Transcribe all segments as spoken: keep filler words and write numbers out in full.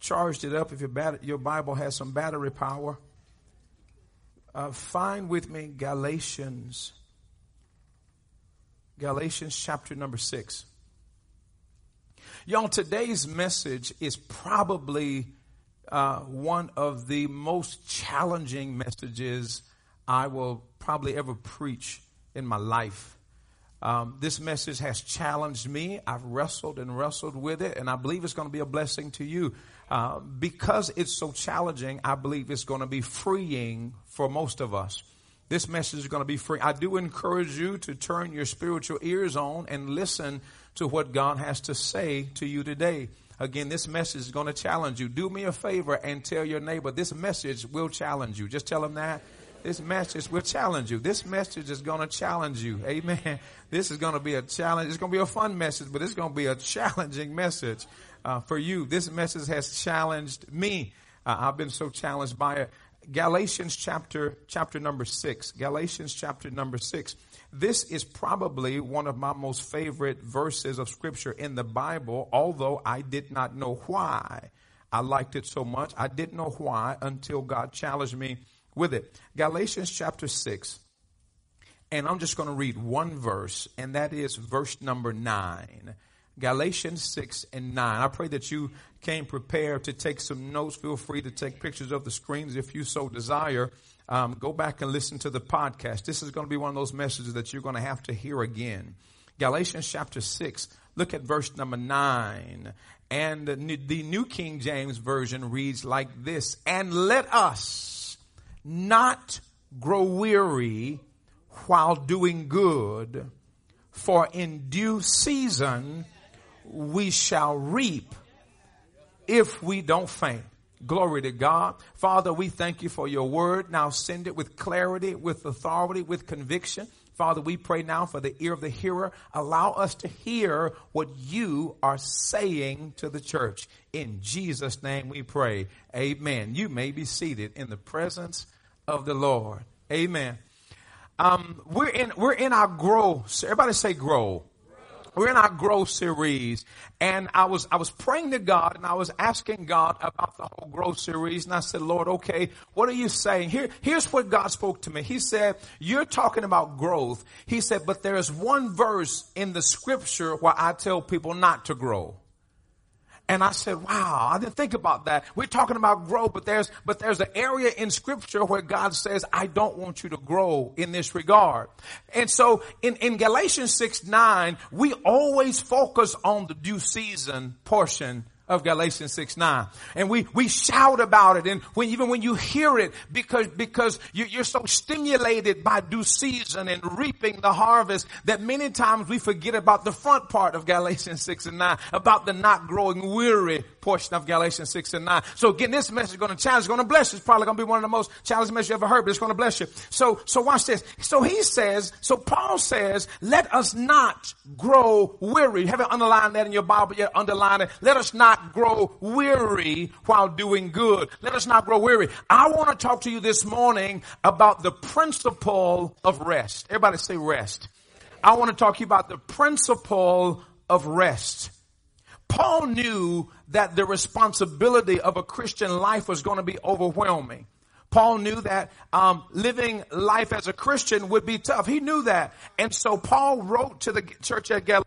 Charged it up if your, bat- your Bible has some battery power. Uh, find with me Galatians. Galatians chapter number six. Y'all, today's message is probably uh, one of the most challenging messages I will probably ever preach in my life. Um, this message has challenged me. I've wrestled and wrestled with it, and I believe it's going to be a blessing to you. Uh, because it's so challenging, I believe it's going to be freeing for most of us. This message is going to be free. I do encourage you to turn your spiritual ears on and listen to what God has to say to you today. Again, this message is going to challenge you. Do me a favor and tell your neighbor, this message will challenge you. Just tell them that. This message will challenge you. This message is going to challenge you. Amen. This is going to be a challenge. It's going to be a fun message, but it's going to be a challenging message. Uh, for you, this message has challenged me. Uh, I've been so challenged by it. Galatians chapter, chapter number six. Galatians chapter number six. This is probably one of my most favorite verses of scripture in the Bible, although I did not know why I liked it so much. I didn't know why until God challenged me with it. Galatians chapter six. And I'm just going to read one verse, and that is verse number nine. Galatians six and nine. I pray that you came prepared to take some notes. Feel free to take pictures of the screens if you so desire. Um, go back and listen to the podcast. This is going to be one of those messages that you're going to have to hear again. Galatians chapter six. Look at verse number nine. And the New King James Version reads like this. And let us not grow weary while doing good, for in due season we shall reap if we don't faint. Glory to God. Father, we thank you for your word. Now send it with clarity, with authority, with conviction. Father, we pray now for the ear of the hearer. Allow us to hear what you are saying to the church. In Jesus' name we pray. Amen. You may be seated in the presence of the Lord. Amen. Um, we're in, we're in our grow. Everybody say grow. We're in our Grow series, and I was I was praying to God, and I was asking God about the whole Grow series, and I said, Lord, okay, what are you saying? Here, here's what God spoke to me. He said, you're talking about growth. He said, but there is one verse in the scripture where I tell people not to grow. And I said, wow, I didn't think about that. We're talking about grow, but there's, but there's an area in scripture where God says, I don't want you to grow in this regard. And so in, in Galatians six nine, we always focus on the due season portion of Galatians six nine. And we, we shout about it. And when, even when you hear it, because, because you, you're so stimulated by due season and reaping the harvest that many times we forget about the front part of Galatians six and nine, about the not growing weary portion of Galatians six and nine. So again, this message is going to challenge, going to bless you. It's probably going to be one of the most challenging messages you ever heard, but it's going to bless you. So, so watch this. So he says, so Paul says, let us not grow weary. You haven't underlined that in your Bible yet. Underline it. Let us not grow weary while doing good. Let us not grow weary. I want to talk to you this morning about the principle of rest. Everybody say rest. I want to talk to you about the principle of rest. Paul knew that the responsibility of a Christian life was going to be overwhelming. Paul knew that um, living life as a Christian would be tough. He knew that. And so Paul wrote to the church at Galatia.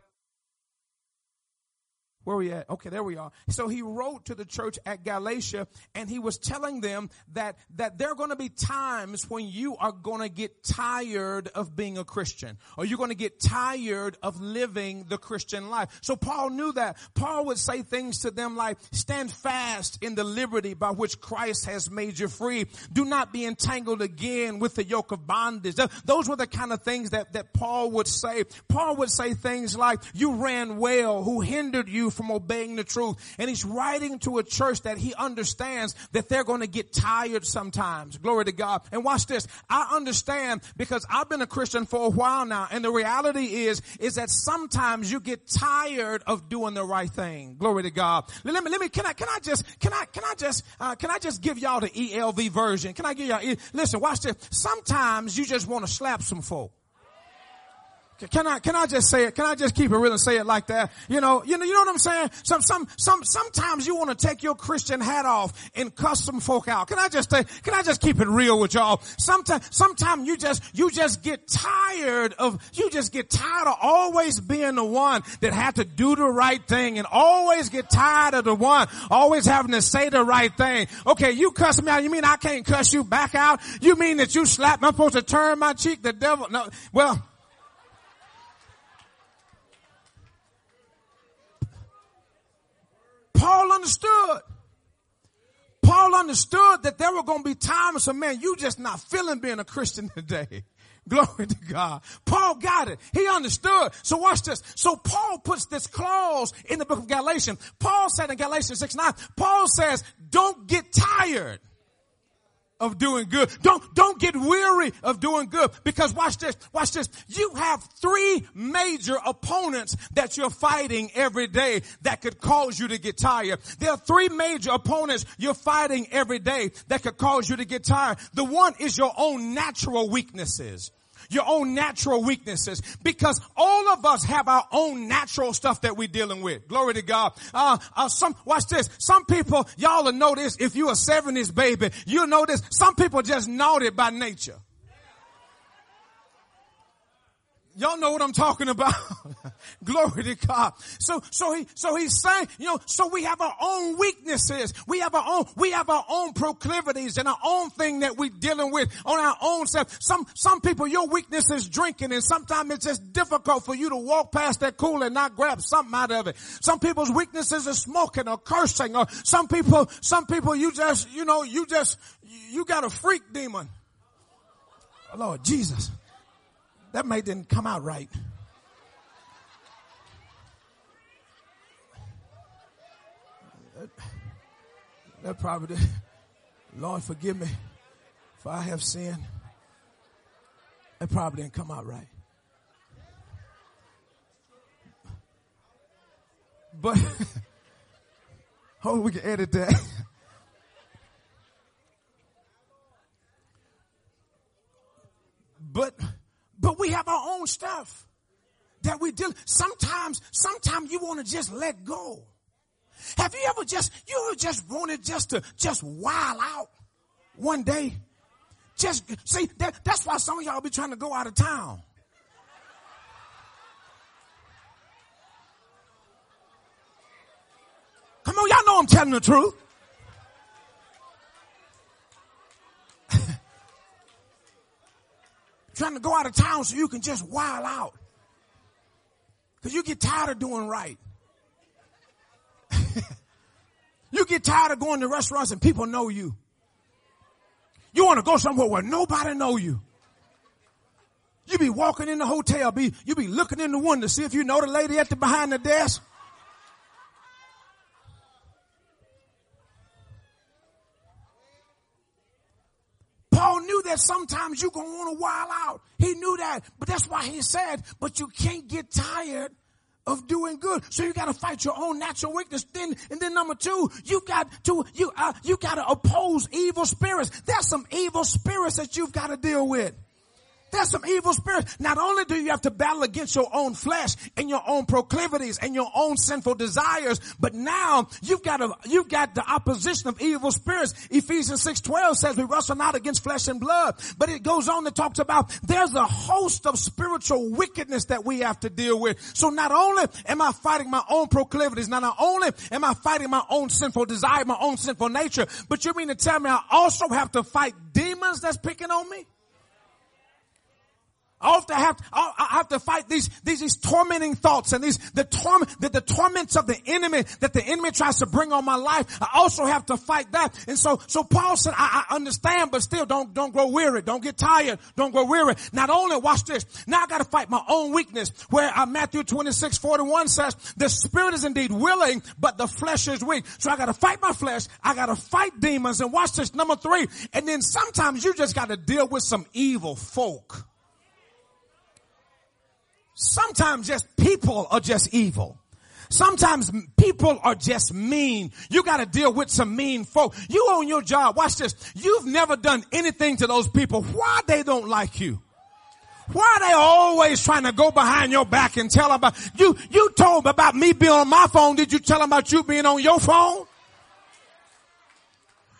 Where are we at? Okay, there we are. So he wrote to the church at Galatia, and he was telling them that, that there are going to be times when you are going to get tired of being a Christian, or you're going to get tired of living the Christian life. So Paul knew that. Paul would say things to them like, stand fast in the liberty by which Christ has made you free. Do not be entangled again with the yoke of bondage. Those were the kind of things that, that Paul would say. Paul would say things like, you ran well, who hindered you from obeying the truth. And he's writing to a church that he understands that they're going to get tired sometimes. Glory to God. And watch this. I understand, because I've been a Christian for a while now. And the reality is, is that sometimes you get tired of doing the right thing. Glory to God. Let me, let me, can I, can I just, can I, can I just, uh, can I just give y'all the E L V version? Can I give y'all, listen, watch this. Sometimes you just want to slap some folk. Can I, can I just say it? Can I just keep it real and say it like that? You know, you know, you know what I'm saying? Some, some, some, sometimes you want to take your Christian hat off and cuss some folk out. Can I just say, can I just keep it real with y'all? Sometimes, sometimes you just, you just get tired of, you just get tired of always being the one that had to do the right thing, and always get tired of the one always having to say the right thing. Okay, you cuss me out. You mean I can't cuss you back out? You mean that you slap me? I'm supposed to turn my cheek? The devil? No. Well. Paul understood. Paul understood that there were going to be times of, man, you just not feeling being a Christian today. Glory to God. Paul got it. He understood. So watch this. So Paul puts this clause in the book of Galatians. Paul said in Galatians six nine, Paul says, don't get tired of doing good. Don't, don't get weary of doing good, because watch this, watch this. You have three major opponents that you're fighting every day that could cause you to get tired. There are three major opponents you're fighting every day that could cause you to get tired. The one is your own natural weaknesses. Your own natural weaknesses, because all of us have our own natural stuff that we're dealing with. Glory to God. Uh, uh, some, watch this. Some people, y'all will know this. If you're a seventies baby, you'll know this. Some people just naughty by nature. Y'all know what I'm talking about. Glory to God. So, so he, so he's saying, you know, so we have our own weaknesses. We have our own, we have our own proclivities and our own thing that we're dealing with on our own self. Some, some people, your weakness is drinking, and sometimes it's just difficult for you to walk past that cooler and not grab something out of it. Some people's weaknesses is smoking or cursing, or some people, some people, you just, you know, you just, you got a freak demon. Oh, Lord Jesus. That may didn't come out right. That, that probably did. Lord, forgive me for I have sinned. That probably didn't come out right. But, hope we can edit that. But, But we have our own stuff that we deal. Sometimes, sometimes you want to just let go. Have you ever just, you ever just wanted just to just wild out one day? Just see that, that's why some of y'all be trying to go out of town. Come on, y'all know I'm telling the truth. Trying to go out of town so you can just wild out. Because you get tired of doing right. You get tired of going to restaurants and people know you. You want to go somewhere where nobody know you. You be walking in the hotel, be you be looking in the window to see if you know the lady at the behind the desk. Paul knew that sometimes you're going to want to wild out. He knew that. But that's why he said, but you can't get tired of doing good. So you got to fight your own natural weakness. Then, and then number two, you got to, you, uh, you got to oppose evil spirits. There's some evil spirits that you've got to deal with. There's some evil spirits. Not only do you have to battle against your own flesh and your own proclivities and your own sinful desires, but now you've got a, you've got the opposition of evil spirits. Ephesians six twelve says we wrestle not against flesh and blood, but it goes on to talk about there's a host of spiritual wickedness that we have to deal with. So not only am I fighting my own proclivities, not only am I fighting my own sinful desire, my own sinful nature, but you mean to tell me I also have to fight demons that's picking on me? I often have, I have to fight these, these, these tormenting thoughts and these, the torment, the, the torments of the enemy that the enemy tries to bring on my life. I also have to fight that. And so, so Paul said, I, I understand, but still don't, don't grow weary. Don't get tired. Don't grow weary. Not only, watch this. Now I gotta fight my own weakness where uh, Matthew twenty-six forty-one says, the spirit is indeed willing, but the flesh is weak. So I gotta fight my flesh. I gotta fight demons. And watch this, number three. And then sometimes you just gotta deal with some evil folk. Sometimes just people are just evil. Sometimes people are just mean. You got to deal with some mean folk. You on your job, watch this. You've never done anything to those people. Why they don't like you? Why are they always trying to go behind your back and tell about you? You told about me being on my phone. Did you tell them about you being on your phone?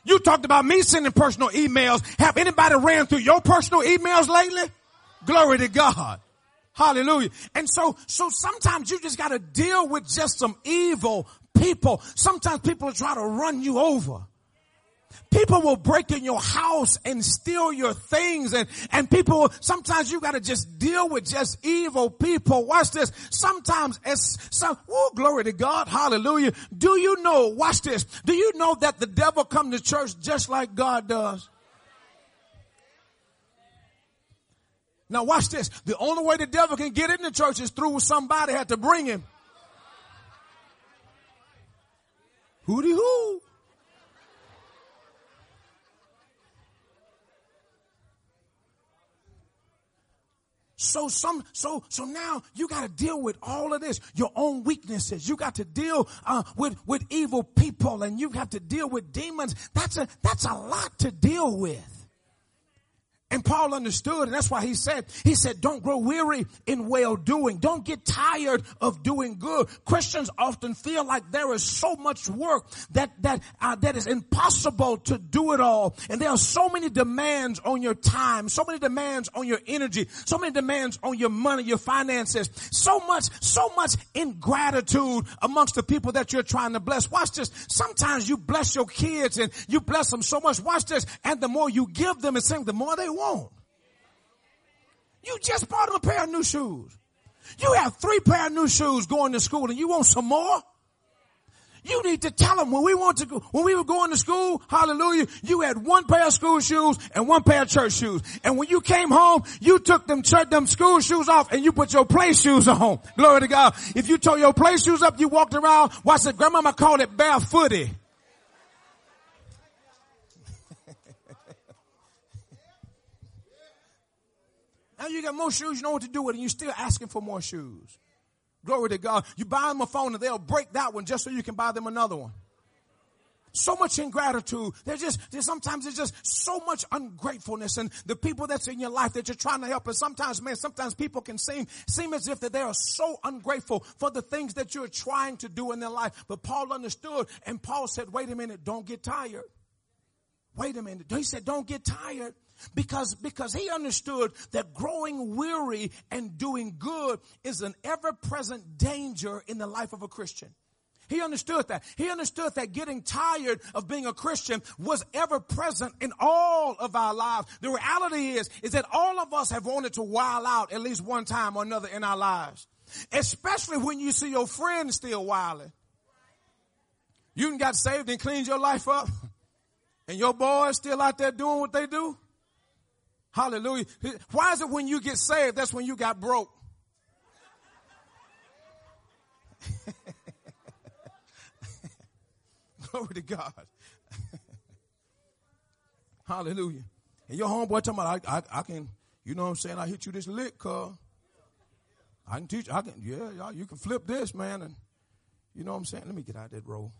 You talked about me sending personal emails. Have anybody ran through your personal emails lately? Glory to God. Hallelujah. And so, so sometimes you just got to deal with just some evil people. Sometimes people try to run you over. People will break in your house and steal your things. And, and people, sometimes you got to just deal with just evil people. Watch this. Sometimes it's some, oh, glory to God. Hallelujah. Do you know, watch this. Do you know that the devil come to church just like God does? Now watch this. The only way the devil can get into church is through somebody had to bring him. Hooty hoo. So some, so, so now you got to deal with all of this, your own weaknesses. You got to deal, uh, with, with evil people, and you have to deal with demons. That's a, that's a lot to deal with. And Paul understood, and that's why he said, he said, don't grow weary in well-doing. Don't get tired of doing good. Christians often feel like there is so much work that that uh, that is impossible to do it all. And there are so many demands on your time, so many demands on your energy, so many demands on your money, your finances, so much, so much ingratitude amongst the people that you're trying to bless. Watch this. Sometimes you bless your kids and you bless them so much. Watch this. And the more you give them and sing, the more they want. You just bought them a pair of new shoes. You have three pair of new shoes going to school, and you want some more? You need to tell them when we want to go, when we were going to school, hallelujah, you had one pair of school shoes and one pair of church shoes. And when you came home, you took them church, them school shoes off and you put your play shoes on. Glory to God. If you tore your play shoes up, you walked around. Watch it. Grandmama called it barefooty. Now you got more shoes, you know what to do with it, and you're still asking for more shoes. Glory to God. You buy them a phone, and they'll break that one just so you can buy them another one. So much ingratitude. There's just, there's sometimes there's just so much ungratefulness, and the people that's in your life that you're trying to help. And sometimes, man, sometimes people can seem, seem as if that they are so ungrateful for the things that you're trying to do in their life. But Paul understood, and Paul said, wait a minute, don't get tired. Wait a minute. He said, don't get tired. Because, because he understood that growing weary and doing good is an ever-present danger in the life of a Christian. He understood that. He understood that getting tired of being a Christian was ever present in all of our lives. The reality is, is that all of us have wanted to wild out at least one time or another in our lives. Especially when you see your friends still wilding. You got saved and cleaned your life up. And your boys still out there doing what they do? Hallelujah. Why is it when you get saved, that's when you got broke? Glory to God. Hallelujah. And your homeboy talking about, I, I, I can, you know what I'm saying, I hit you this lick, cuz. I can teach, I can, yeah, you can flip this, man. And you know what I'm saying? Let me get out of that roll.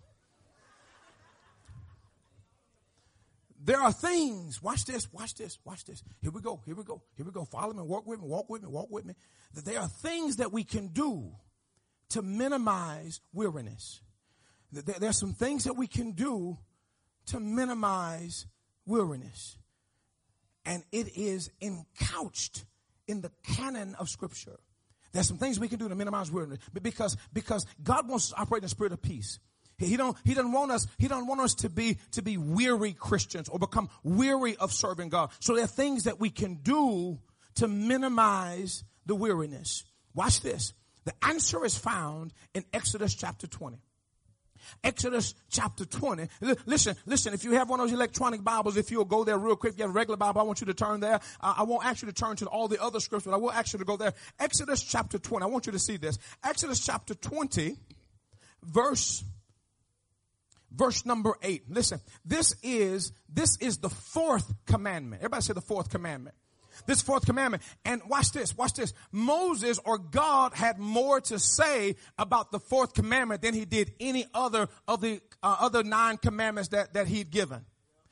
There are things, watch this, watch this, watch this. Here we go, here we go, here we go. Follow me, walk with me, walk with me, walk with me. There are things that we can do to minimize weariness. There are some things that we can do to minimize weariness. And it is encouched in the canon of Scripture. There's some things we can do to minimize weariness. Because, because God wants us to operate in the spirit of peace. He don't, he doesn't want us, he doesn't want us to be, to be weary Christians or become weary of serving God. So there are things that we can do to minimize the weariness. Watch this. The answer is found in Exodus chapter twenty. Exodus chapter twenty. L- listen, listen, if you have one of those electronic Bibles, if you'll go there real quick, if you have a regular Bible, I want you to turn there. Uh, I won't ask you to turn to all the other scriptures, but I will ask you to go there. Exodus chapter twenty. I want you to see this. Exodus chapter twenty, verse, verse number eight. Listen, this is, this is the fourth commandment. Everybody say the fourth commandment. This fourth commandment. And watch this, watch this. Moses or God had more to say about the fourth commandment than he did any other of the uh, other nine commandments that, that he'd given.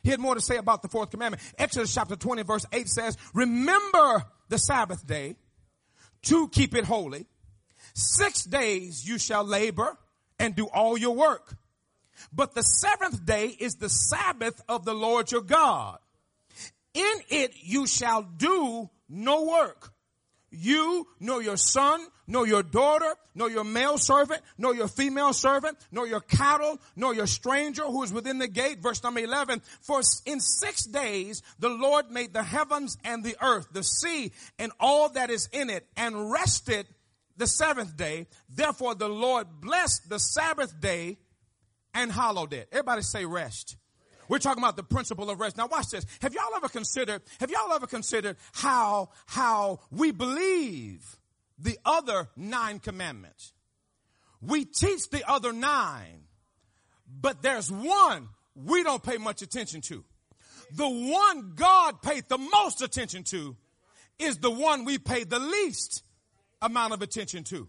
He had more to say about the fourth commandment. Exodus chapter twenty verse eight says, remember the Sabbath day to keep it holy. Six days you shall labor and do all your work. But the seventh day is the Sabbath of the Lord your God. In it you shall do no work. You, nor your son, nor your daughter, nor your male servant, nor your female servant, nor your cattle, nor your stranger who is within the gate. Verse number eleven, for in six days the Lord made the heavens and the earth, the sea, and all that is in it, and rested the seventh day. Therefore the Lord blessed the Sabbath day and hallowed it. Everybody say rest. We're talking about the principle of rest. Now watch this. Have y'all ever considered, have y'all ever considered how, how we believe the other nine commandments? We teach the other nine, but there's one we don't pay much attention to. The one God paid the most attention to is the one we pay the least amount of attention to.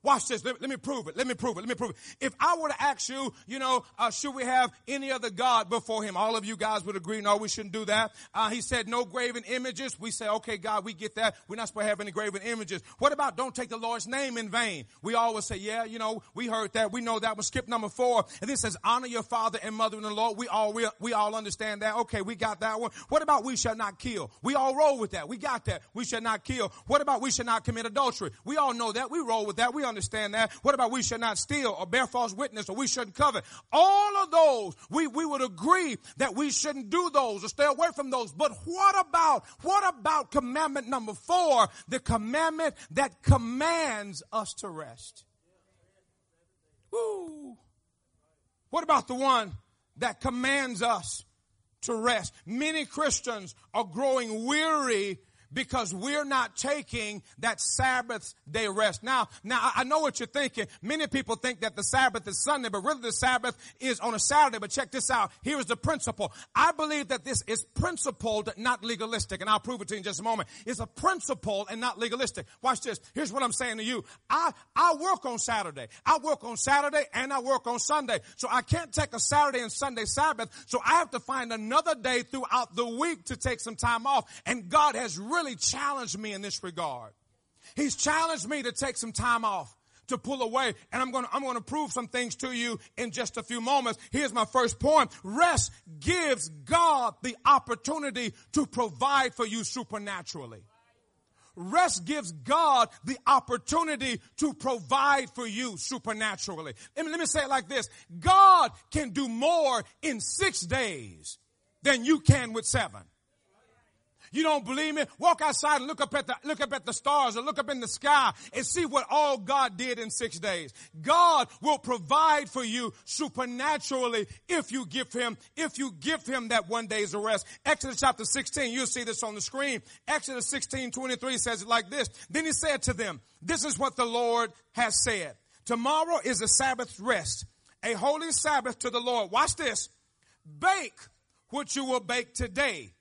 Watch this. Let, let me prove it. Let me prove it. Let me prove it. If I were to ask you, you know, uh, should we have any other God before him? All of you guys would agree, no, we shouldn't do that. Uh, he said no graven images. We say, okay, God, we get that. We're not supposed to have any graven images. What about don't take the Lord's name in vain? We always say, yeah, you know, we heard that. We know that one. Skip number four. And this says honor your father and mother in the Lord. We all, we, we all understand that. Okay, we got that one. What about we shall not kill? We all roll with that. We got that. We shall not kill. What about we shall not commit adultery? We all know that. We roll with that. We understand that. What about we should not steal or bear false witness or we shouldn't covet? All of those, we, we would agree that we shouldn't do those or stay away from those. But what about, what about commandment number four, the commandment that commands us to rest? Woo. What about the one that commands us to rest? Many Christians are growing weary because we're not taking that Sabbath day rest. Now, now I know what you're thinking. Many people think that the Sabbath is Sunday, but really the Sabbath is on a Saturday. But check this out. Here's the principle. I believe that this is principled, not legalistic. And I'll prove it to you in just a moment. It's a principle and not legalistic. Watch this. Here's what I'm saying to you. I, I work on Saturday. I work on Saturday and I work on Sunday. So I can't take a Saturday and Sunday Sabbath. So I have to find another day throughout the week to take some time off. And God has really really challenged me in this regard. He's challenged me to take some time off, to pull away, and I'm going to, I'm going to prove some things to you in just a few moments. Here's my first point. Rest gives God the opportunity to provide for you supernaturally. Rest gives God the opportunity to provide for you supernaturally. Let me, let me say it like this. God can do more in six days than you can with seven. You don't believe me? Walk outside and look up at the, look up at the stars or look up in the sky and see what all God did in six days. God will provide for you supernaturally if you give him, if you give him that one day's rest. Exodus chapter sixteen, you'll see this on the screen. Exodus sixteen twenty-three says it like this. Then he said to them, this is what the Lord has said. Tomorrow is a Sabbath rest, a holy Sabbath to the Lord. Watch this. Bake what you will bake today,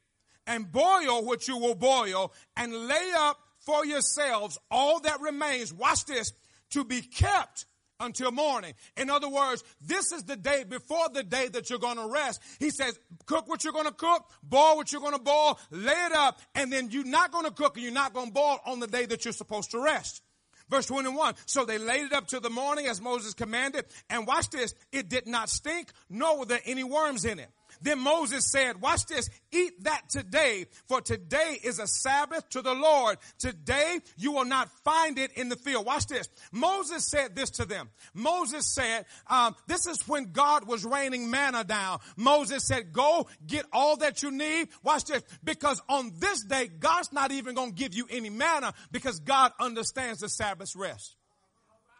and boil what you will boil, and lay up for yourselves all that remains, watch this, to be kept until morning. In other words, this is the day before the day that you're going to rest. He says, cook what you're going to cook, boil what you're going to boil, lay it up, and then you're not going to cook and you're not going to boil on the day that you're supposed to rest. Verse twenty-one, so they laid it up till the morning as Moses commanded, and watch this, it did not stink, nor were there any worms in it. Then Moses said, watch this, eat that today, for today is a Sabbath to the Lord. Today you will not find it in the field. Watch this. Moses said this to them. Moses said, um, this is when God was raining manna down. Moses said, go get all that you need. Watch this, because on this day, God's not even going to give you any manna because God understands the Sabbath rest.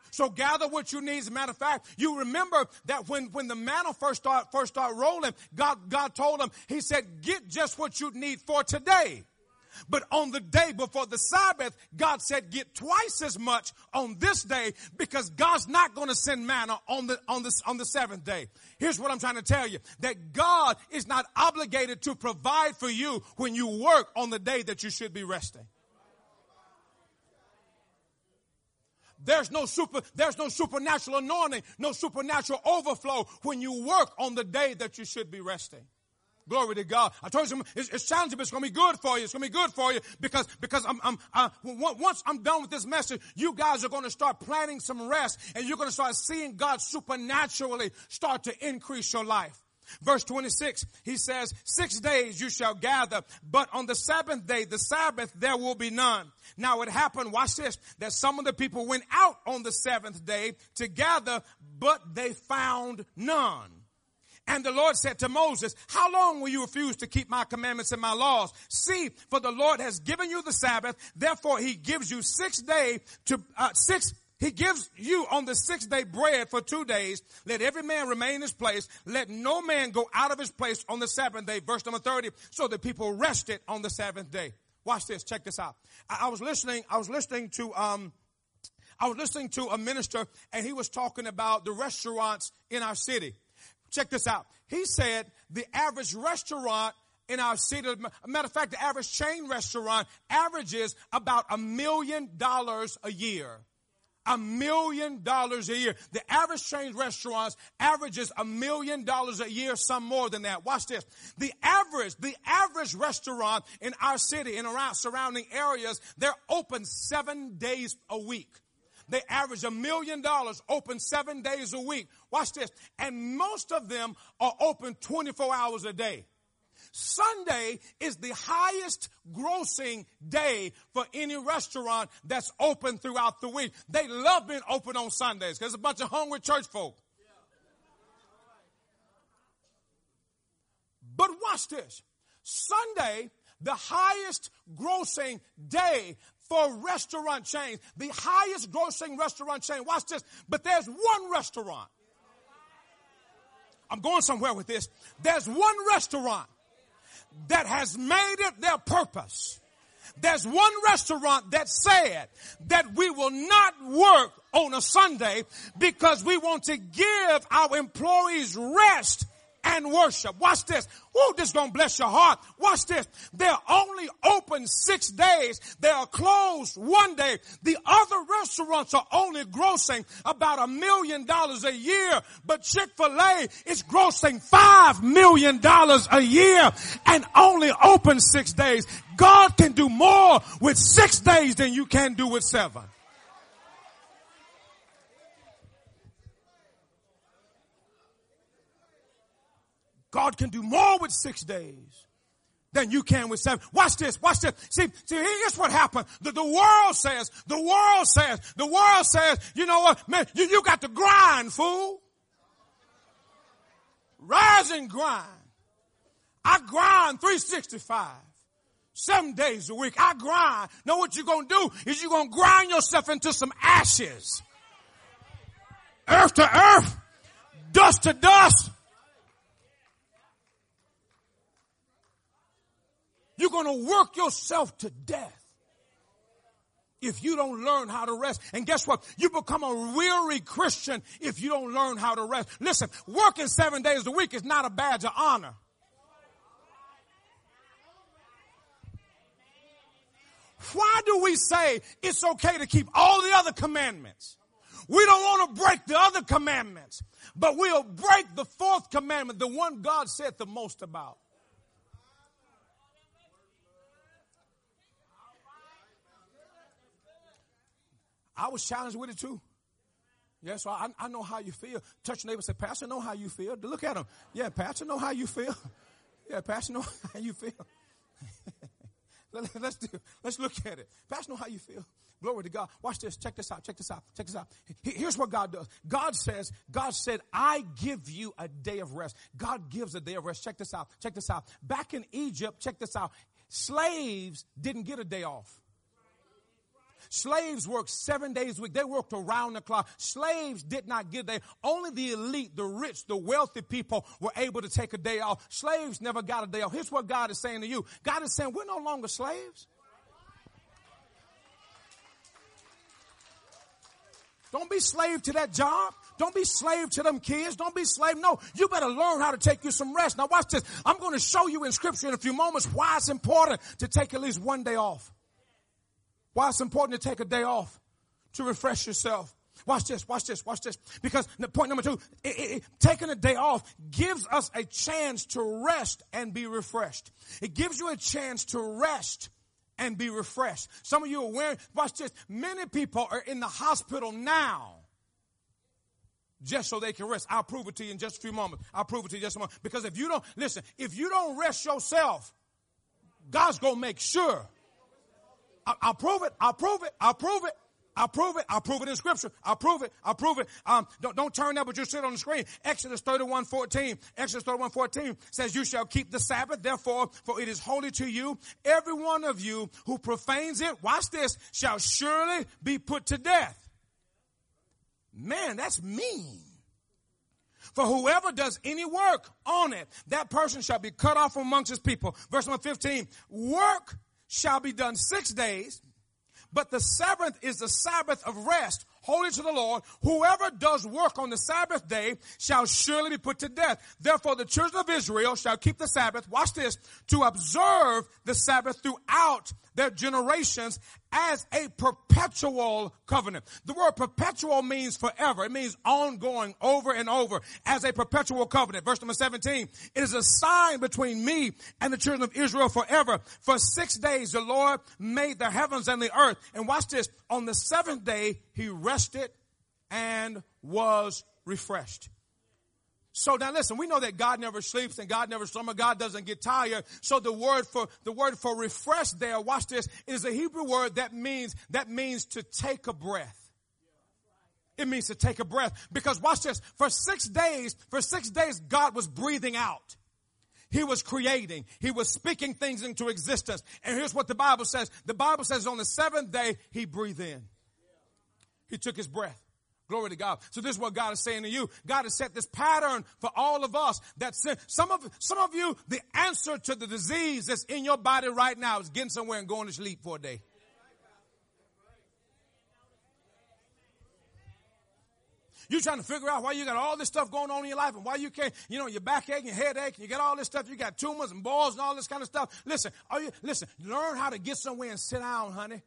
So gather what you need. As a matter of fact, you remember that when, when the manna first start, first start rolling, God, God told him, he said, get just what you need for today. But on the day before the Sabbath, God said, get twice as much on this day because God's not going to send manna on the, on the, on the seventh day. Here's what I'm trying to tell you, that God is not obligated to provide for you when you work on the day that you should be resting. There's no super, there's no supernatural anointing, no supernatural overflow when you work on the day that you should be resting. Glory to God. I told you, it's, it's challenging, but it's going to be good for you. It's going to be good for you because, because I'm, I'm, I, once I'm done with this message, you guys are going to start planning some rest and you're going to start seeing God supernaturally start to increase your life. Verse twenty-six, he says, six days you shall gather, but on the seventh day, the Sabbath, there will be none. Now it happened, watch this, that some of the people went out on the seventh day to gather, but they found none. And the Lord said to Moses, how long will you refuse to keep my commandments and my laws? See, for the Lord has given you the Sabbath. Therefore, he gives you six day to uh, six. He gives you on the sixth day bread for two days. Let every man remain in his place. Let no man go out of his place on the seventh day. Verse number thirty. So the people rested on the seventh day. Watch this. Check this out. I, I was listening. I was listening to um, I was listening to a minister, and he was talking about the restaurants in our city. Check this out. He said the average restaurant in our city, matter of fact, the average chain restaurant averages about a million dollars a year. A million dollars a year. The average chain restaurants averages a million dollars a year, some more than that. Watch this. The average, the average restaurant in our city and around surrounding areas, they're open seven days a week. They average a million dollars open seven days a week. Watch this. And most of them are open twenty-four hours a day. Sunday is the highest grossing day for any restaurant that's open throughout the week. They love being open on Sundays because there's a bunch of hungry church folk. But watch this. Sunday, the highest grossing day for restaurant chains, the highest grossing restaurant chain. Watch this. But there's one restaurant. I'm going somewhere with this. There's one restaurant that has made it their purpose. There's one restaurant that said that we will not work on a Sunday because we want to give our employees rest and worship. Watch this. Woo, this is going to bless your heart. Watch this. They're only open six days. They are closed one day. The other restaurants are only grossing about a million dollars a year. But Chick-fil-A is grossing five million dollars a year and only open six days. God can do more with six days than you can do with seven. God can do more with six days than you can with seven. Watch this. Watch this. See, see here's what happened. The, the world says, the world says, the world says, you know what, man, you, you got to grind, fool. Rise and grind. I grind three sixty-five, seven days a week. I grind. Now what you're going to do is you're going to grind yourself into some ashes. Earth to earth, dust to dust. You're going to work yourself to death if you don't learn how to rest. And guess what? You become a weary Christian if you don't learn how to rest. Listen, working seven days a week is not a badge of honor. Why do we say it's okay to keep all the other commandments? We don't want to break the other commandments, but we'll break the fourth commandment, the one God said the most about. I was challenged with it too. Yeah, so I, I know how you feel. Touch your neighbor and say, Pastor, know how you feel. Look at him. Yeah, Pastor, know how you feel. Yeah, Pastor, know how you feel. Let's do, let's look at it. Pastor, know how you feel. Glory to God. Watch this. Check this out. Check this out. Check this out. Here's what God does. God says, God said, I give you a day of rest. God gives a day of rest. Check this out. Check this out. Back in Egypt, check this out. Slaves didn't get a day off. Slaves worked seven days a week. They worked around the clock. Slaves did not get a day. Only the elite, the rich, the wealthy people were able to take a day off. Slaves never got a day off. Here's what God is saying to you. God is saying, we're no longer slaves. Don't be slave to that job. Don't be slave to them kids. Don't be slave. No, you better learn how to take you some rest. Now watch this. I'm going to show you in scripture in a few moments why it's important to take at least one day off. Why it's important to take a day off to refresh yourself. Watch this, watch this, watch this. Because point number two, it, it, it, taking a day off gives us a chance to rest and be refreshed. It gives you a chance to rest and be refreshed. Some of you are wearing, watch this, many people are in the hospital now just so they can rest. I'll prove it to you in just a few moments. I'll prove it to you in just a moment. Because if you don't, listen, if you don't rest yourself, God's going to make sure. I'll prove it. I'll prove it. I'll prove it. I'll prove it. I'll prove it in scripture. I'll prove it. I'll prove it. Um, don't, don't turn up, but you sit on the screen. Exodus thirty-one, fourteen. Exodus thirty-one, fourteen says, you shall keep the Sabbath, therefore, for it is holy to you. Every one of you who profanes it, watch this, shall surely be put to death. Man, that's mean. For whoever does any work on it, that person shall be cut off amongst his people. Verse number fifteen, work shall be done six days, but the seventh is the Sabbath of rest, holy to the Lord. Whoever does work on the Sabbath day shall surely be put to death. Therefore, the children of Israel shall keep the Sabbath, watch this, to observe the Sabbath throughout their generations as a perpetual covenant. The word perpetual means forever. It means ongoing, over and over, as a perpetual covenant. Verse number seventeen, it is a sign between me and the children of Israel forever. For six days the Lord made the heavens and the earth. And watch this, on the seventh day he rested and was refreshed. So now listen, we know that God never sleeps and God never slumbers. God doesn't get tired. So the word for, the word for refresh there, watch this, is a Hebrew word that means, that means to take a breath. It means to take a breath because watch this, for six days, for six days, God was breathing out. He was creating. He was speaking things into existence. And here's what the Bible says. The Bible says on the seventh day, he breathed in. He took his breath. Glory to God. So this is what God is saying to you. God has set this pattern for all of us. That some of some of you, the answer to the disease that's in your body right now is getting somewhere and going to sleep for a day. You're trying to figure out why you got all this stuff going on in your life and why you can't, you know, your backache and your headache, and you got all this stuff. You got tumors and boils and all this kind of stuff. Listen, are you, listen, learn how to get somewhere and sit down, honey.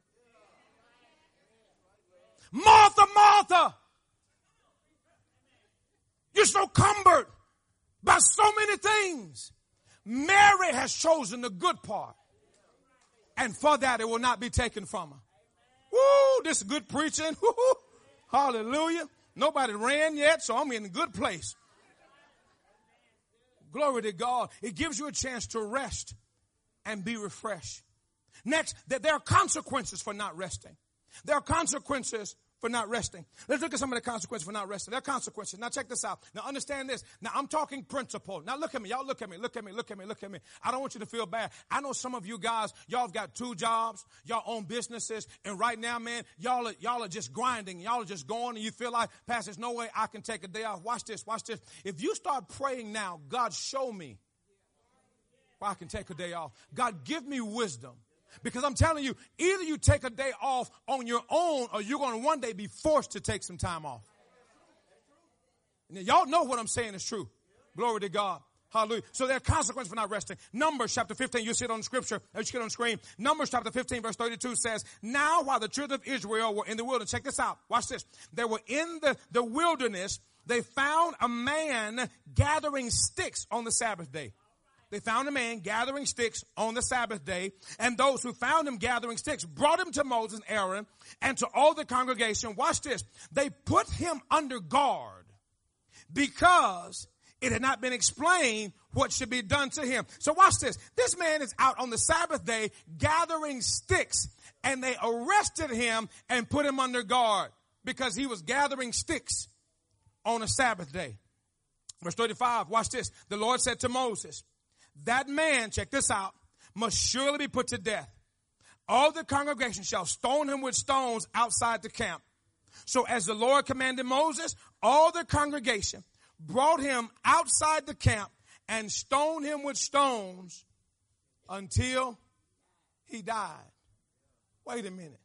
Martha, Martha. You're so cumbered by so many things. Mary has chosen the good part. And for that, it will not be taken from her. Woo, this is good preaching. Woo-hoo. Hallelujah. Nobody ran yet, so I'm in a good place. Glory to God. It gives you a chance to rest and be refreshed. Next, that there are consequences for not resting. There are consequences for not resting. Let's look at some of the consequences for not resting. There are consequences. Now check this out. Now understand this. Now I'm talking principle. Now look at me. Y'all look at me. Look at me. Look at me. Look at me. I don't want you to feel bad. I know some of you guys, y'all have got two jobs. Y'all own businesses. And right now, man, y'all are, y'all are just grinding. Y'all are just going and you feel like, Pastor, there's no way I can take a day off. Watch this. Watch this. If you start praying now, God, show me where I can take a day off. God, give me wisdom. Because I'm telling you, either you take a day off on your own or you're going to one day be forced to take some time off. And y'all know what I'm saying is true. Glory to God. Hallelujah. So there are consequences for not resting. Numbers chapter fifteen, you see it on the scripture. You see it on the screen. Numbers chapter fifteen verse thirty-two says, now while the children of Israel were in the wilderness, check this out. Watch this. They were in the, the wilderness. They found a man gathering sticks on the Sabbath day. they found a man gathering sticks on the Sabbath day, and those who found him gathering sticks brought him to Moses and Aaron and to all the congregation. Watch this. They put him under guard because it had not been explained what should be done to him. So watch this. This man is out on the Sabbath day gathering sticks, and they arrested him and put him under guard because he was gathering sticks on a Sabbath day. Verse thirty-five, watch this. The Lord said to Moses, that man, check this out, must surely be put to death. All the congregation shall stone him with stones outside the camp. So as the Lord commanded Moses, all the congregation brought him outside the camp and stoned him with stones until he died. Wait a minute.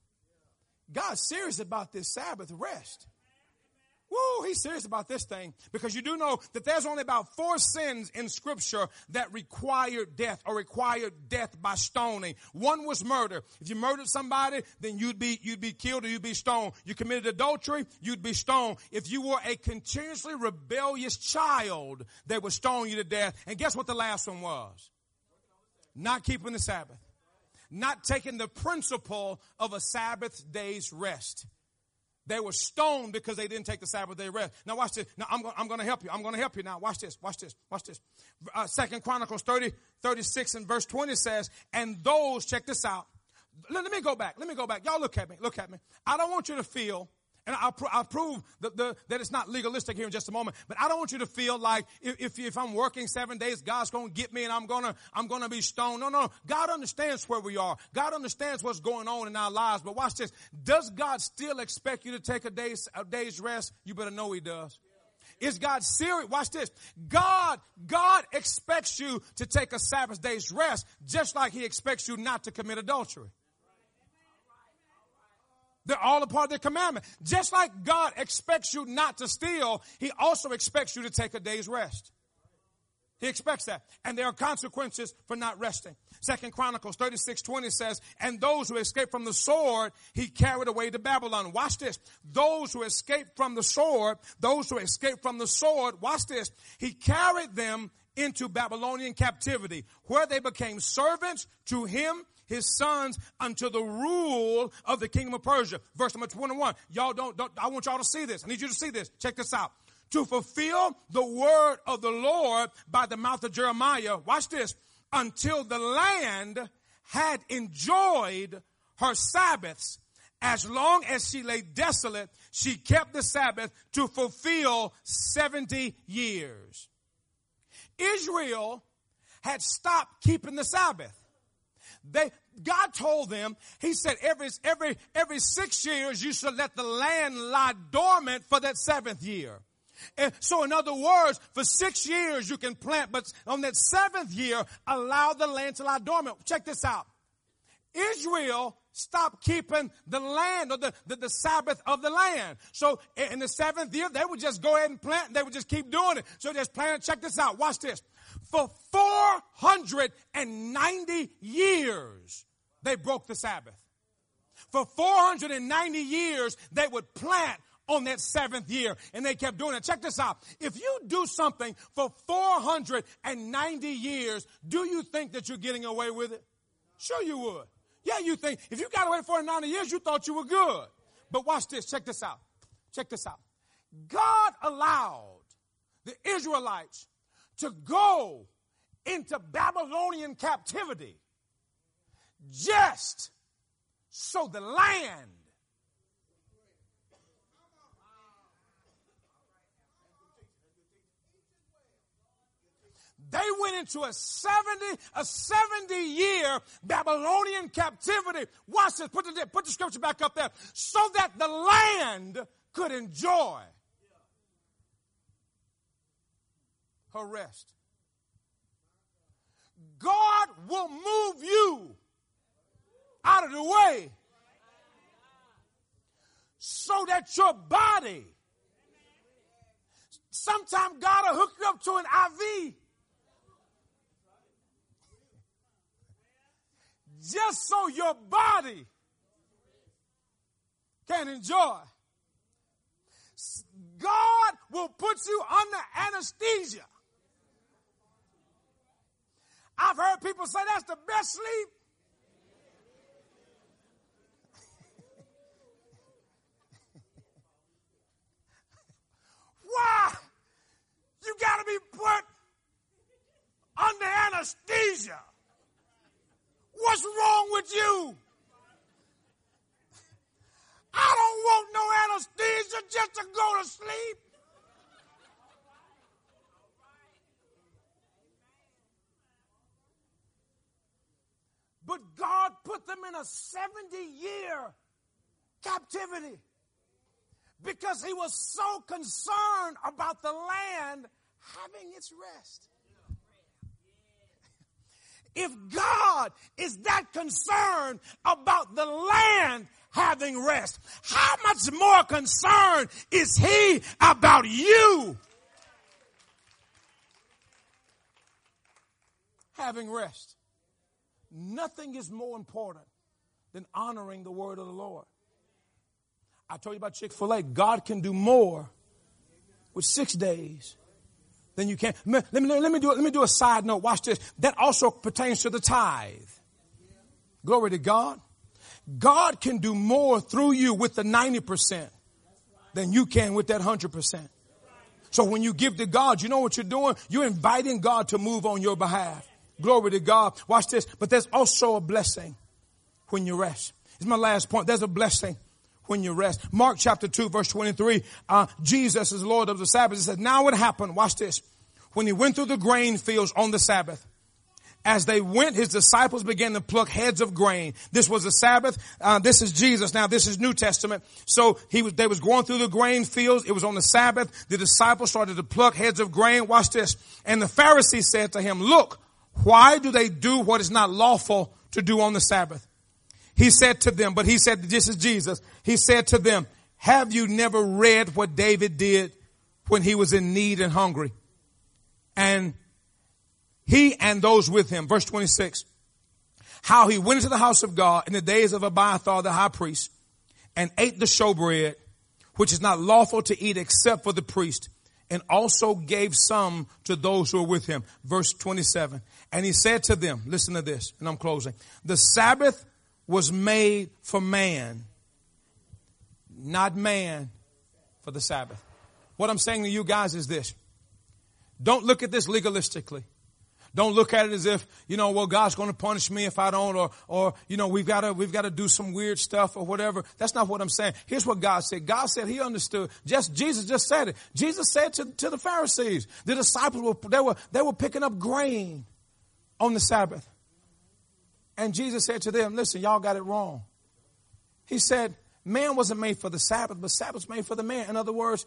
God's serious about this Sabbath rest. Woo, he's serious about this thing, because you do know that there's only about four sins in Scripture that required death or required death by stoning. One was murder. If you murdered somebody, then you'd be you'd be killed or you'd be stoned. You committed adultery, you'd be stoned. If you were a continuously rebellious child, they would stone you to death. And guess what the last one was? Not keeping the Sabbath. Not taking the principle of a Sabbath day's rest. They were stoned because they didn't take the Sabbath day rest. Now watch this. Now I'm going I'm going to help you. I'm going to help you now. Watch this. Watch this. Watch this. Uh, Second Chronicles thirty, thirty-six and verse twenty says, and those, check this out. Let, let me go back. Let me go back. Y'all look at me. Look at me. I don't want you to feel, and I'll, pr- I'll prove the, the, that it's not legalistic here in just a moment, but I don't want you to feel like if, if, if I'm working seven days, God's going to get me and I'm going to I'm gonna be stoned. No, no, no. God understands where we are. God understands what's going on in our lives. But watch this. Does God still expect you to take a day's, a day's rest? You better know he does. Is God serious? Watch this. God, God expects you to take a Sabbath day's rest, just like he expects you not to commit adultery. They're all a part of the commandment. Just like God expects you not to steal, he also expects you to take a day's rest. He expects that. And there are consequences for not resting. Second Chronicles thirty-six twenty says, and those who escaped from the sword, he carried away to Babylon. Watch this. Those who escaped from the sword, those who escaped from the sword, watch this. He carried them into Babylonian captivity, where they became servants to him, his sons, unto the rule of the kingdom of Persia. Verse number twenty-one. Y'all don't, don't, I want y'all to see this. I need you to see this. Check this out. To fulfill the word of the Lord by the mouth of Jeremiah. Watch this. Until the land had enjoyed her Sabbaths, as long as she lay desolate, she kept the Sabbath to fulfill seventy years. Israel had stopped keeping the Sabbath. They, God told them, he said, every, every, every six years you should let the land lie dormant for that seventh year. And so in other words, for six years you can plant, but on that seventh year, allow the land to lie dormant. Check this out. Israel stopped keeping the land or the, the, the Sabbath of the land. So in the seventh year, they would just go ahead and plant. And they would just keep doing it. So just plant. Check this out. Watch this. For four hundred ninety years, they broke the Sabbath. For four hundred ninety years, they would plant on that seventh year, and they kept doing it. Check this out. If you do something for four hundred ninety years, do you think that you're getting away with it? Sure you would. Yeah, you think. If you got away for ninety years, you thought you were good. But watch this. Check this out. Check this out. God allowed the Israelites to go into Babylonian captivity just so the land they went into a seventy, a seventy year Babylonian captivity. Watch this. Put the, put the scripture back up there. So that the land could enjoy her rest. God will move you out of the way so that your body, sometimes God will hook you up to an I V just so your body can enjoy. God will put you under anesthesia I've heard people say that's the best sleep. Why? You got to be put under anesthesia. What's wrong with you? I don't want no anesthesia just to go to sleep. But God put them in a seventy-year captivity because he was so concerned about the land having its rest. If God is that concerned about the land having rest, how much more concerned is he about you having rest? Nothing is more important than honoring the word of the Lord. I told you about Chick-fil-A. God can do more with six days than you can. Let me, let me do it. Let me do a side note. Watch this. That also pertains to the tithe. Glory to God. God can do more through you with the ninety percent than you can with that one hundred percent. So when you give to God, you know what you're doing? You're inviting God to move on your behalf. Glory to God. Watch this. But there's also a blessing when you rest. It's my last point. There's a blessing when you rest. Mark chapter two, verse twenty-three. Uh, Jesus is Lord of the Sabbath. It says, now it happened. Watch this. When he went through the grain fields on the Sabbath, as they went, his disciples began to pluck heads of grain. This was the Sabbath. Uh, this is Jesus. Now, this is New Testament. So he was, they was going through the grain fields. It was on the Sabbath. The disciples started to pluck heads of grain. Watch this. And the Pharisees said to him, look, why do they do what is not lawful to do on the Sabbath? He said to them, but he said, this is Jesus. He said to them, have you never read what David did when he was in need and hungry? And he and those with him, verse twenty-six, how he went into the house of God in the days of Abiathar the high priest and ate the showbread, which is not lawful to eat except for the priest, and also gave some to those who were with him. Verse twenty-seven, and he said to them, listen to this, and I'm closing. The Sabbath was made for man, not man for the Sabbath. What I'm saying to you guys is this. Don't look at this legalistically. Don't look at it as if, you know, well, God's going to punish me if I don't, or, or you know, we've got to we've got to do some weird stuff or whatever. That's not what I'm saying. Here's what God said. God said he understood. Just Jesus just said it. Jesus said to, to the Pharisees, the disciples were they were they were picking up grain on the Sabbath, and Jesus said to them, "Listen, y'all got it wrong." He said, "Man wasn't made for the Sabbath, but Sabbath's made for the man." In other words,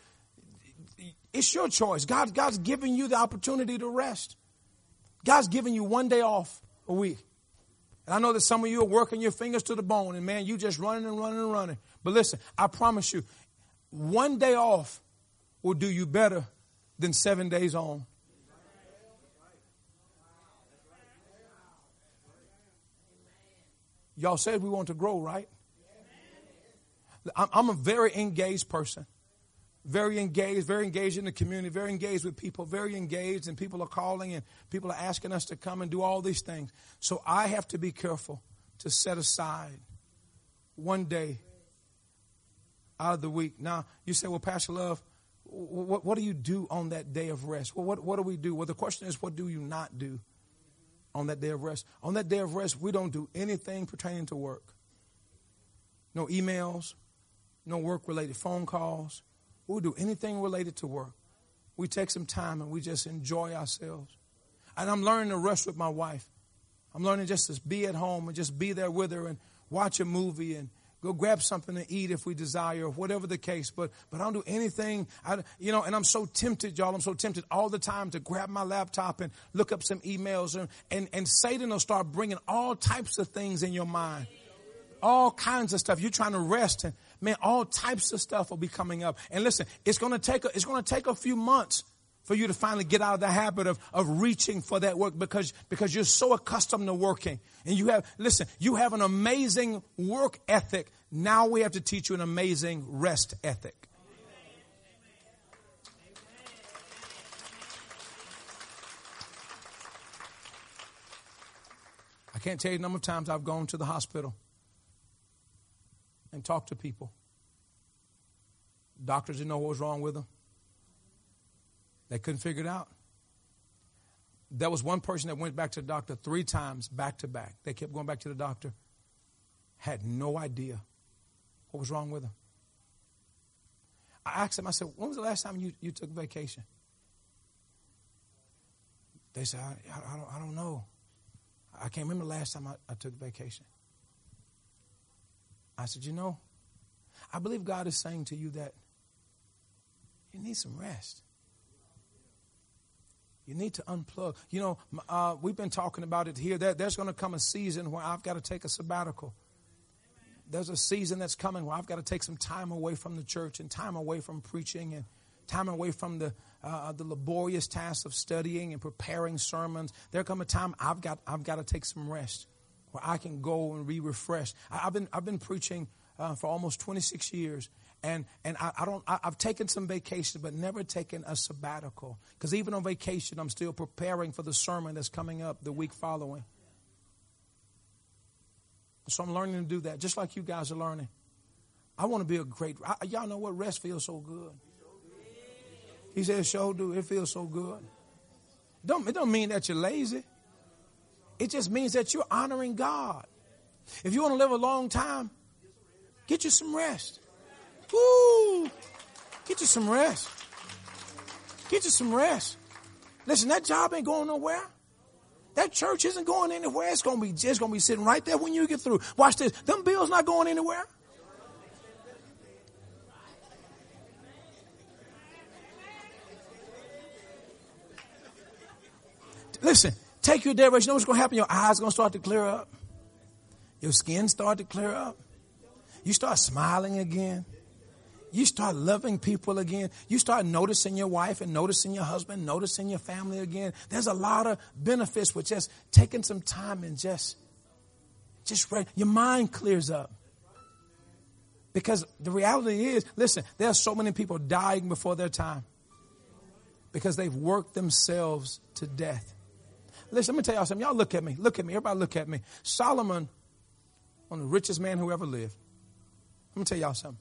it's your choice. God God's giving you the opportunity to rest. God's giving you one day off a week. And I know that some of you are working your fingers to the bone, and man, you just running and running and running. But listen, I promise you, one day off will do you better than seven days on. Y'all said we want to grow, right? I'm a very engaged person. Very engaged, very engaged in the community, very engaged with people, very engaged, and people are calling and people are asking us to come and do all these things. So I have to be careful to set aside one day out of the week. Now, you say, well, Pastor Love, what, what do you do on that day of rest? Well, what, what do we do? Well, the question is, what do you not do on that day of rest? On that day of rest, we don't do anything pertaining to work. No emails, no work-related phone calls. We'll do anything related to work. We take some time and we just enjoy ourselves. And I'm learning to rest with my wife. I'm learning just to be at home and just be there with her and watch a movie and go grab something to eat if we desire or whatever the case. But but I don't do anything. I, you know, and I'm so tempted, y'all. I'm so tempted all the time to grab my laptop and look up some emails. And, and, and Satan will start bringing all types of things in your mind. All kinds of stuff. You're trying to rest and, man, all types of stuff will be coming up. And listen, it's going to take a, it's going to take a few months for you to finally get out of the habit of, of reaching for that work because, because you're so accustomed to working. And you have, listen, you have an amazing work ethic. Now we have to teach you an amazing rest ethic. Amen. Amen. I can't tell you the number of times I've gone to the hospital and talked to people. Doctors didn't know what was wrong with them. They couldn't figure it out. There was one person that went back to the doctor three times back to back. They kept going back to the doctor. Had no idea what was wrong with them. I asked them, I said, when was the last time you, you took vacation? They said, I, I, don't, I don't know. I can't remember the last time I, I took vacation. I said, you know, I believe God is saying to you that you need some rest. You need to unplug. You know, uh, we've been talking about it here. There, there's going to come a season where I've got to take a sabbatical. There's a season that's coming where I've got to take some time away from the church and time away from preaching and time away from the uh, the laborious task of studying and preparing sermons. There come a time I've got I've got to take some rest where I can go and be refreshed. I've been I've been preaching uh, for almost twenty-six years. And and I, I don't I, I've taken some vacations, but never taken a sabbatical, because even on vacation, I'm still preparing for the sermon that's coming up the week following. So I'm learning to do that, just like you guys are learning. I want to be a great. I, y'all know what? Rest feels so good. He said, "Sure do. It feels so good." Don't it don't mean that you're lazy. It just means that you're honoring God. If you want to live a long time, get you some rest. Woo! Get you some rest. Get you some rest. Listen, that job ain't going nowhere. That church isn't going anywhere. It's gonna be just gonna be sitting right there when you get through. Watch this. Them bills not going anywhere. Listen, take your day rest. You know what's gonna happen? Your eyes gonna start to clear up. Your skin start to clear up. You start smiling again. You start loving people again. You start noticing your wife and noticing your husband, noticing your family again. There's a lot of benefits with just taking some time and just, just re- your mind clears up. Because the reality is, listen, there are so many people dying before their time because they've worked themselves to death. Listen, let me tell y'all something. Y'all look at me. Look at me. Everybody look at me. Solomon, one of the richest men who ever lived. Let me tell y'all something.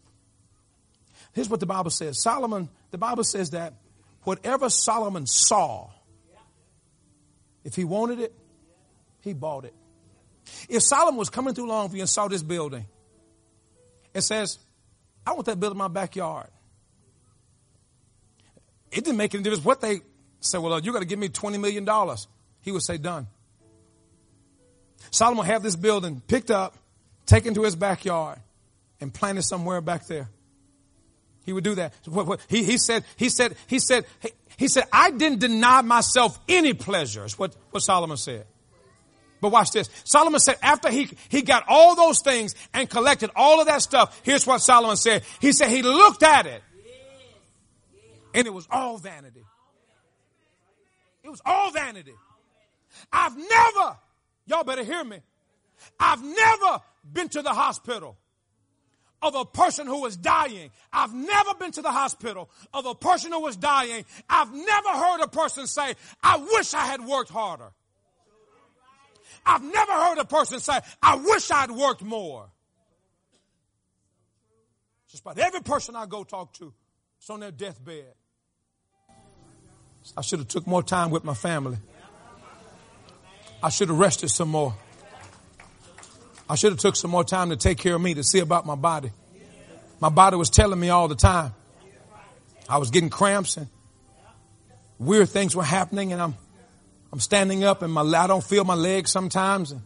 Here's what the Bible says. Solomon, the Bible says that whatever Solomon saw, if he wanted it, he bought it. If Solomon was coming through Longview and saw this building, it says, I want that building in my backyard. It didn't make any difference what they said. Well, Lord, you're going to give me twenty million dollars. He would say, done. Solomon had this building picked up, taken to his backyard, and planted somewhere back there. He would do that. He, he said, he said, he said, he said, I didn't deny myself any pleasures. What, what Solomon said. But watch this. Solomon said after he, he got all those things and collected all of that stuff. Here's what Solomon said. He said he looked at it and it was all vanity. It was all vanity. I've never, y'all better hear me. I've never been to the hospital of a person who was dying. I've never been to the hospital of a person who was dying. I've never heard a person say, I wish I had worked harder. I've never heard a person say, I wish I'd worked more. Just about every person I go talk to is on their deathbed. I should have took more time with my family. I should have rested some more. I should have took some more time to take care of me, to see about my body. My body was telling me all the time. I was getting cramps and weird things were happening, and I'm I'm standing up and my I don't feel my legs sometimes, and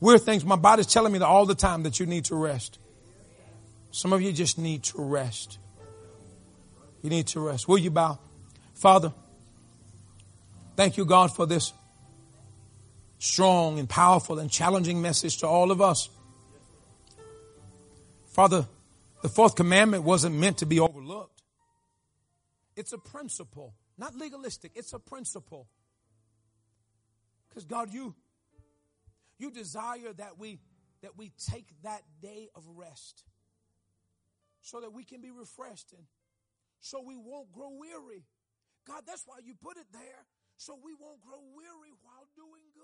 weird things. My body's telling me that all the time that you need to rest. Some of you just need to rest. You need to rest. Will you bow? Father, thank you, God, for this strong and powerful and challenging message to all of us. Father, the fourth commandment wasn't meant to be overlooked. It's a principle, not legalistic. It's a principle. Because God, you, you desire that we, that we take that day of rest so that we can be refreshed and so we won't grow weary. God, that's why you put it there, so we won't grow weary while doing good.